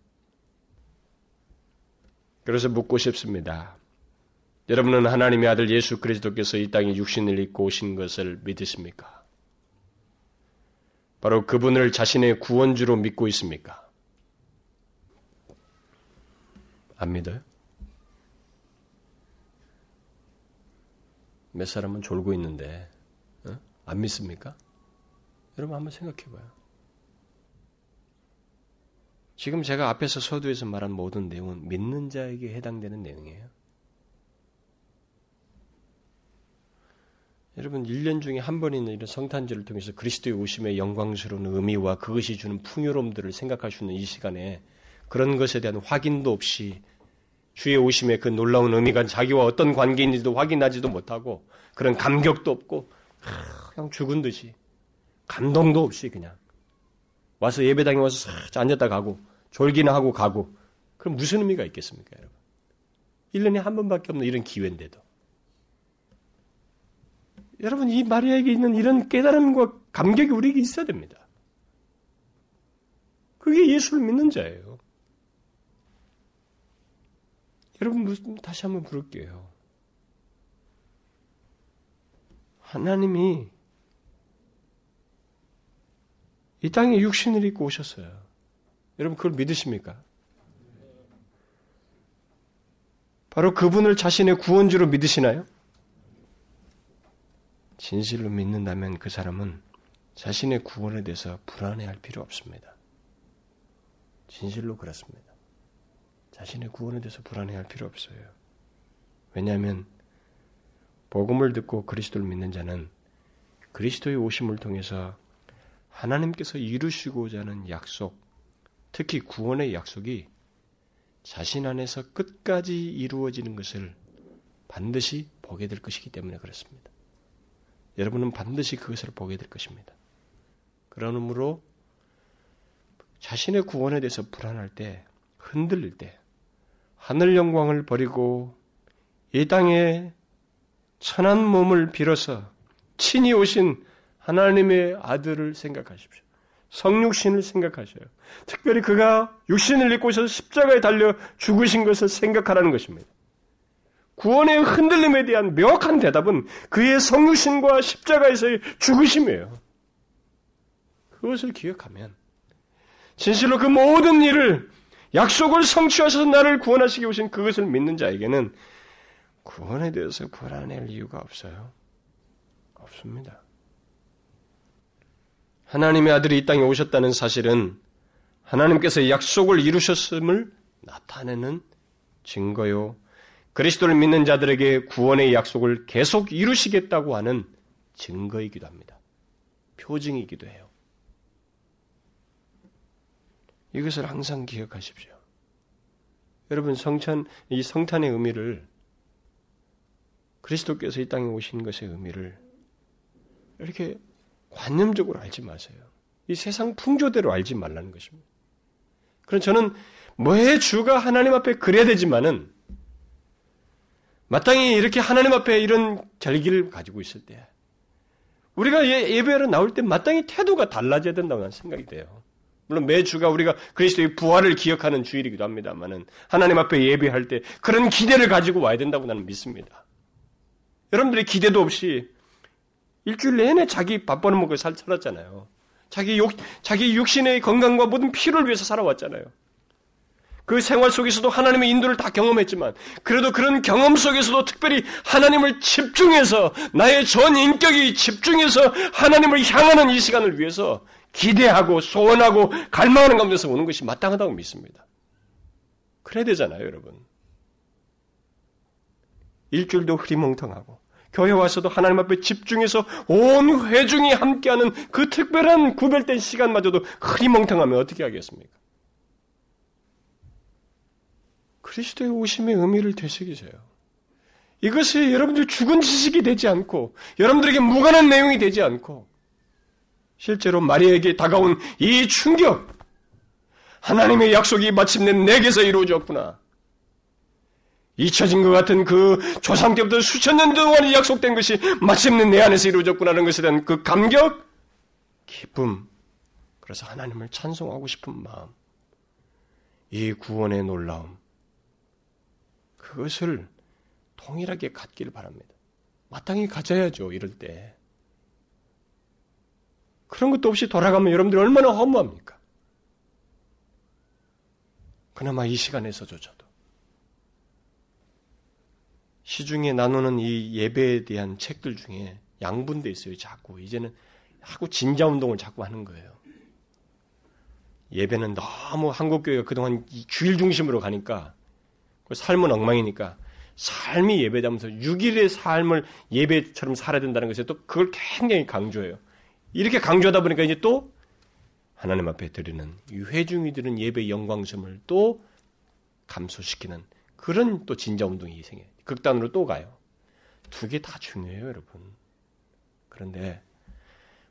그래서 묻고 싶습니다. 여러분은 하나님의 아들 예수 그리스도께서 이 땅에 육신을 입고 오신 것을 믿으십니까? 바로 그분을 자신의 구원주로 믿고 있습니까? 안 믿어요? 몇 사람은 졸고 있는데 안 믿습니까? 여러분, 한번 생각해봐요. 지금 제가 앞에서 서두에서 말한 모든 내용은 믿는 자에게 해당되는 내용이에요. 여러분, 1년 중에 한 번 있는 이런 성탄절을 통해서 그리스도의 오심의 영광스러운 의미와 그것이 주는 풍요로움들을 생각할 수 있는 이 시간에 그런 것에 대한 확인도 없이 주의 오심의 그 놀라운 의미가 자기와 어떤 관계인지도 확인하지도 못하고 그런 감격도 없고 그냥 죽은 듯이 감동도 없이 그냥 와서 예배당에 와서 싹 앉았다 가고 졸기나 하고 가고 그럼 무슨 의미가 있겠습니까, 여러분? 1년에 한 번밖에 없는 이런 기회인데도 여러분, 이 마리아에게 있는 이런 깨달음과 감격이 우리에게 있어야 됩니다. 그게 예수를 믿는 자예요. 여러분, 다시 한번 부를게요. 하나님이 이 땅에 육신을 입고 오셨어요. 여러분 그걸 믿으십니까? 바로 그분을 자신의 구원주로 믿으시나요? 진실로 믿는다면 그 사람은 자신의 구원에 대해서 불안해할 필요 없습니다. 진실로 그렇습니다. 자신의 구원에 대해서 불안해할 필요 없어요. 왜냐하면 복음을 듣고 그리스도를 믿는 자는 그리스도의 오심을 통해서 하나님께서 이루시고자 하는 약속, 특히 구원의 약속이 자신 안에서 끝까지 이루어지는 것을 반드시 보게 될 것이기 때문에 그렇습니다. 여러분은 반드시 그것을 보게 될 것입니다. 그러므로 자신의 구원에 대해서 불안할 때, 흔들릴 때, 하늘 영광을 버리고 이 땅에 천한 몸을 빌어서 친히 오신 하나님의 아들을 생각하십시오. 성육신을 생각하셔요. 특별히 그가 육신을 입고 오셔서 십자가에 달려 죽으신 것을 생각하라는 것입니다. 구원의 흔들림에 대한 명확한 대답은 그의 성육신과 십자가에서의 죽으심이에요. 그것을 기억하면 진실로 그 모든 일을 약속을 성취하셔서 나를 구원하시게 오신 그것을 믿는 자에게는 구원에 대해서 불안해할 이유가 없어요. 없습니다. 하나님의 아들이 이 땅에 오셨다는 사실은 하나님께서 약속을 이루셨음을 나타내는 증거요. 그리스도를 믿는 자들에게 구원의 약속을 계속 이루시겠다고 하는 증거이기도 합니다. 표징이기도 해요. 이것을 항상 기억하십시오. 여러분 이 성탄의 의미를 그리스도께서 이 땅에 오신 것의 의미를 이렇게 관념적으로 알지 마세요. 이 세상 풍조대로 알지 말라는 것입니다. 그럼 저는 뭐해 주가 하나님 앞에 그래야 되지만은 마땅히 이렇게 하나님 앞에 이런 절기를 가지고 있을 때 우리가 예배를 나올 때 마땅히 태도가 달라져야 된다고 하는 생각이 돼요. 물론 매주가 우리가 그리스도의 부활을 기억하는 주일이기도 합니다만은 하나님 앞에 예배할 때 그런 기대를 가지고 와야 된다고 나는 믿습니다. 여러분들의 기대도 없이 일주일 내내 자기 밥 벌어먹고 살았잖아요. 자기 육신의 건강과 모든 필요를 위해서 살아왔잖아요. 그 생활 속에서도 하나님의 인도를 다 경험했지만 그래도 그런 경험 속에서도 특별히 하나님을 집중해서 나의 전 인격이 집중해서 하나님을 향하는 이 시간을 위해서 기대하고 소원하고 갈망하는 가운데서 오는 것이 마땅하다고 믿습니다. 그래야 되잖아요, 여러분. 일주일도 흐리멍텅하고 교회 와서도 하나님 앞에 집중해서 온 회중이 함께하는 그 특별한 구별된 시간마저도 흐리멍텅하면 어떻게 하겠습니까? 그리스도의 오심의 의미를 되새기세요. 이것이 여러분들 죽은 지식이 되지 않고 여러분들에게 무관한 내용이 되지 않고 실제로 마리아에게 다가온 이 충격, 하나님의 약속이 마침내 내게서 이루어졌구나. 잊혀진 것 같은 그 조상 때부터 수천 년 동안 약속된 것이 마침내 내 안에서 이루어졌구나라는 것에 대한 그 감격, 기쁨, 그래서 하나님을 찬송하고 싶은 마음, 이 구원의 놀라움, 그것을 동일하게 갖기를 바랍니다. 마땅히 가져야죠, 이럴 때. 그런 것도 없이 돌아가면 여러분들이 얼마나 허무합니까? 그나마 이 시간에서조차도. 시중에 나누는 이 예배에 대한 책들 중에 양분돼 있어요. 자꾸 이제는 하고 진자 운동을 자꾸 하는 거예요. 예배는 너무 한국 교회가 그동안 주일 중심으로 가니까 삶은 엉망이니까 삶이 예배다면서 6일의 삶을 예배처럼 살아야 된다는 것에 또 그걸 굉장히 강조해요. 이렇게 강조하다 보니까 이제 또 하나님 앞에 드리는 회중이 드리는 예배의 영광스러움을 또 감소시키는 그런 또 진자 운동이 생겨요. 극단으로 또 가요. 두 개 다 중요해요, 여러분. 그런데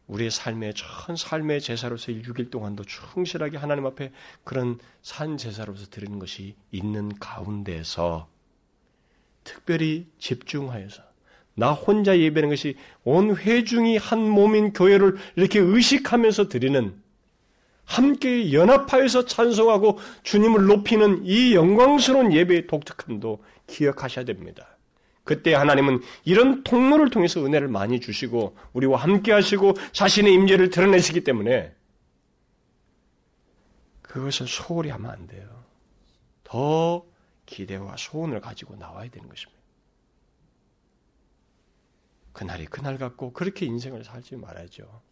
우리의 삶의 전 삶의 제사로서 6일 동안도 충실하게 하나님 앞에 그런 산 제사로서 드리는 것이 있는 가운데서 특별히 집중하여서 나 혼자 예배하는 것이 온 회중이 한 몸인 교회를 이렇게 의식하면서 드리는 함께 연합하여서 찬송하고 주님을 높이는 이 영광스러운 예배의 독특함도 기억하셔야 됩니다. 그때 하나님은 이런 통로를 통해서 은혜를 많이 주시고 우리와 함께 하시고 자신의 임재를 드러내시기 때문에 그것을 소홀히 하면 안 돼요. 더 기대와 소원을 가지고 나와야 되는 것입니다. 그날이 그날 같고 그렇게 인생을 살지 말아야죠.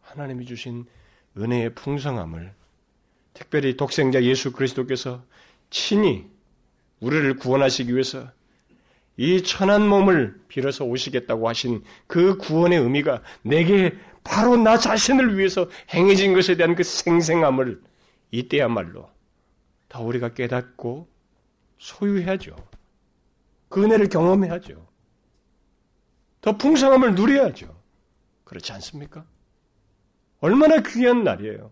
하나님이 주신 은혜의 풍성함을 특별히 독생자 예수 그리스도께서 친히 우리를 구원하시기 위해서 이 천한 몸을 빌어서 오시겠다고 하신 그 구원의 의미가 내게 바로 나 자신을 위해서 행해진 것에 대한 그 생생함을 이때야말로 다 우리가 깨닫고 소유해야죠. 그 은혜를 경험해야죠. 더 풍성함을 누려야죠. 그렇지 않습니까? 얼마나 귀한 날이에요.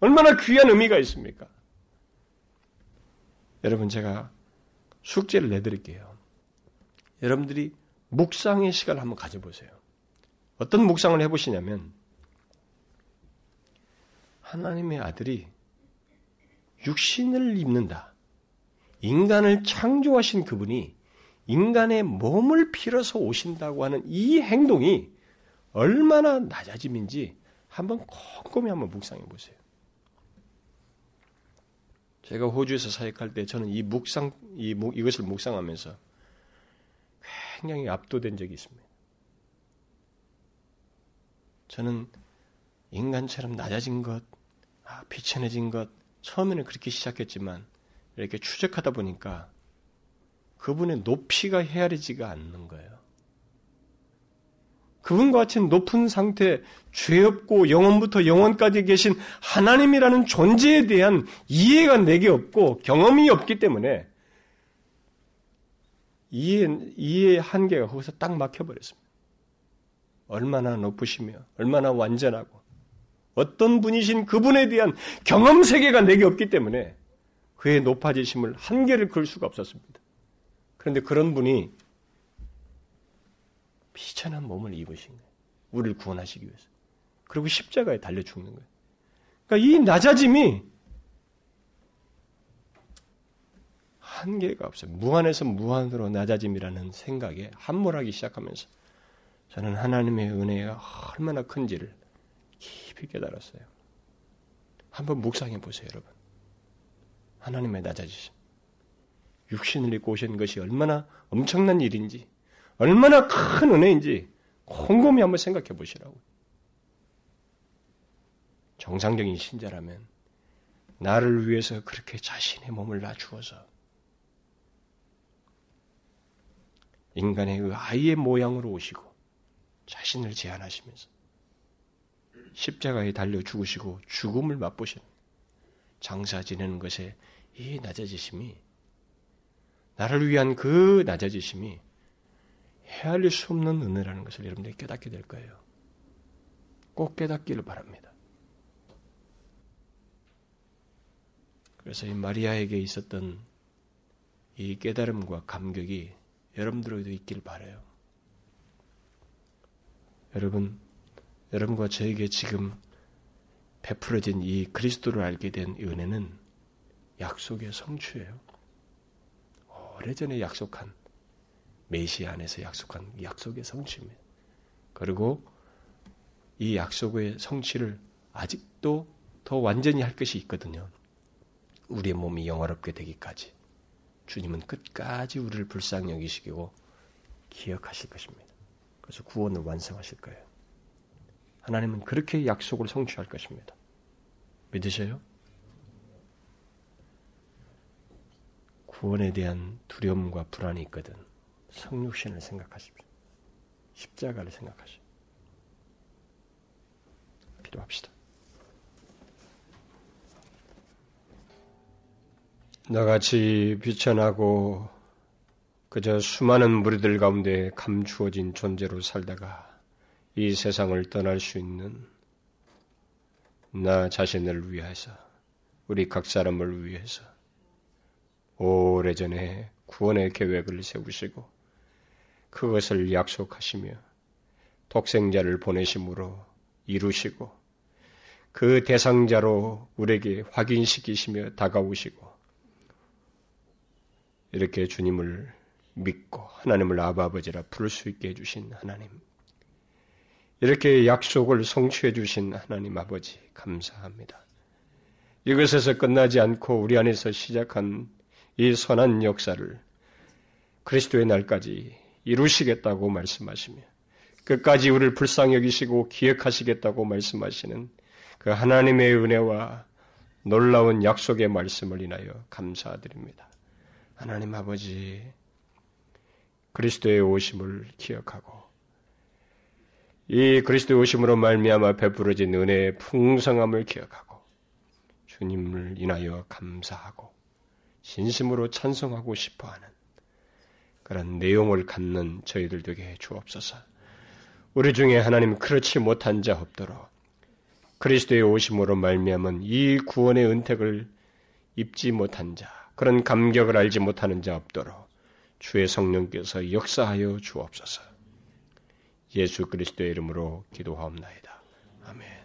얼마나 귀한 의미가 있습니까? 여러분, 제가 숙제를 내드릴게요. 여러분들이 묵상의 시간을 한번 가져보세요. 어떤 묵상을 해보시냐면, 하나님의 아들이 육신을 입는다. 인간을 창조하신 그분이 인간의 몸을 빌어서 오신다고 하는 이 행동이 얼마나 낮아짐인지 한번 꼼꼼히 한번 묵상해 보세요. 제가 호주에서 사역할 때 저는 이것을 묵상하면서 굉장히 압도된 적이 있습니다. 저는 인간처럼 낮아진 것, 비천해진 것, 처음에는 그렇게 시작했지만 이렇게 추적하다 보니까 그분의 높이가 헤아리지가 않는 거예요. 그분과 같은 높은 상태, 죄 없고 영원부터 영원까지 계신 하나님이라는 존재에 대한 이해가 내게 없고 경험이 없기 때문에 이해의 한계가 거기서 딱 막혀버렸습니다. 얼마나 높으시며 얼마나 완전하고 어떤 분이신 그분에 대한 경험 세계가 내게 없기 때문에 그의 높아지심을 한계를 그을 수가 없었습니다. 그런데 그런 분이 비천한 몸을 입으신 거예요. 우리를 구원하시기 위해서. 그리고 십자가에 달려 죽는 거예요. 그러니까 이 낮아짐이 한계가 없어요. 무한에서 무한으로 낮아짐이라는 생각에 함몰하기 시작하면서 저는 하나님의 은혜가 얼마나 큰지를 깊이 깨달았어요. 한번 묵상해 보세요, 여러분. 하나님의 낮아지심. 육신을 입고 오신 것이 얼마나 엄청난 일인지, 얼마나 큰 은혜인지 곰곰이 한번 생각해 보시라고. 정상적인 신자라면 나를 위해서 그렇게 자신의 몸을 낮추어서 인간의 아이의 모양으로 오시고 자신을 제한하시면서 십자가에 달려 죽으시고 죽음을 맛보시는 장사 지내는 것에 이 낮아지심이, 나를 위한 그 낮아지심이 헤아릴 수 없는 은혜라는 것을 여러분들이 깨닫게 될 거예요. 꼭 깨닫기를 바랍니다. 그래서 이 마리아에게 있었던 이 깨달음과 감격이 여러분들에게도 있기를 바라요. 여러분, 여러분과 저에게 지금 베풀어진 이 그리스도를 알게 된 은혜는 약속의 성취예요. 오래전에 약속한, 메시아 안에서 약속한 약속의 성취입니다. 그리고 이 약속의 성취를 아직도 더 완전히 할 것이 있거든요. 우리의 몸이 영화롭게 되기까지 주님은 끝까지 우리를 불쌍히 여기시고 기억하실 것입니다. 그래서 구원을 완성하실 거예요. 하나님은 그렇게 약속을 성취할 것입니다. 믿으세요? 구원에 대한 두려움과 불안이 있거든 성육신을 생각하십시오. 십자가를 생각하십시오. 기도합시다. 나같이 비천하고 그저 수많은 무리들 가운데 감추어진 존재로 살다가 이 세상을 떠날 수 있는 나 자신을 위해서, 우리 각 사람을 위해서 오래전에 구원의 계획을 세우시고 그것을 약속하시며 독생자를 보내심으로 이루시고 그 대상자로 우리에게 확인시키시며 다가오시고 이렇게 주님을 믿고 하나님을 아버지라 부를 수 있게 해주신 하나님, 이렇게 약속을 성취해 주신 하나님 아버지 감사합니다. 이것에서 끝나지 않고 우리 안에서 시작한 이 선한 역사를 그리스도의 날까지 이루시겠다고 말씀하시며 끝까지 우리를 불쌍히 여기시고 기억하시겠다고 말씀하시는 그 하나님의 은혜와 놀라운 약속의 말씀을 인하여 감사드립니다. 하나님 아버지, 그리스도의 오심을 기억하고 이 그리스도의 오심으로 말미암아 베풀어진 은혜의 풍성함을 기억하고 주님을 인하여 감사하고 진심으로 찬송하고 싶어하는 그런 내용을 갖는 저희들 되게 해 주옵소서. 우리 중에 하나님 그렇지 못한 자 없도록 그리스도의 오심으로 말미암은 이 구원의 은택을 입지 못한 자, 그런 감격을 알지 못하는 자 없도록 주의 성령께서 역사하여 주옵소서. 예수 그리스도의 이름으로 기도하옵나이다. 아멘.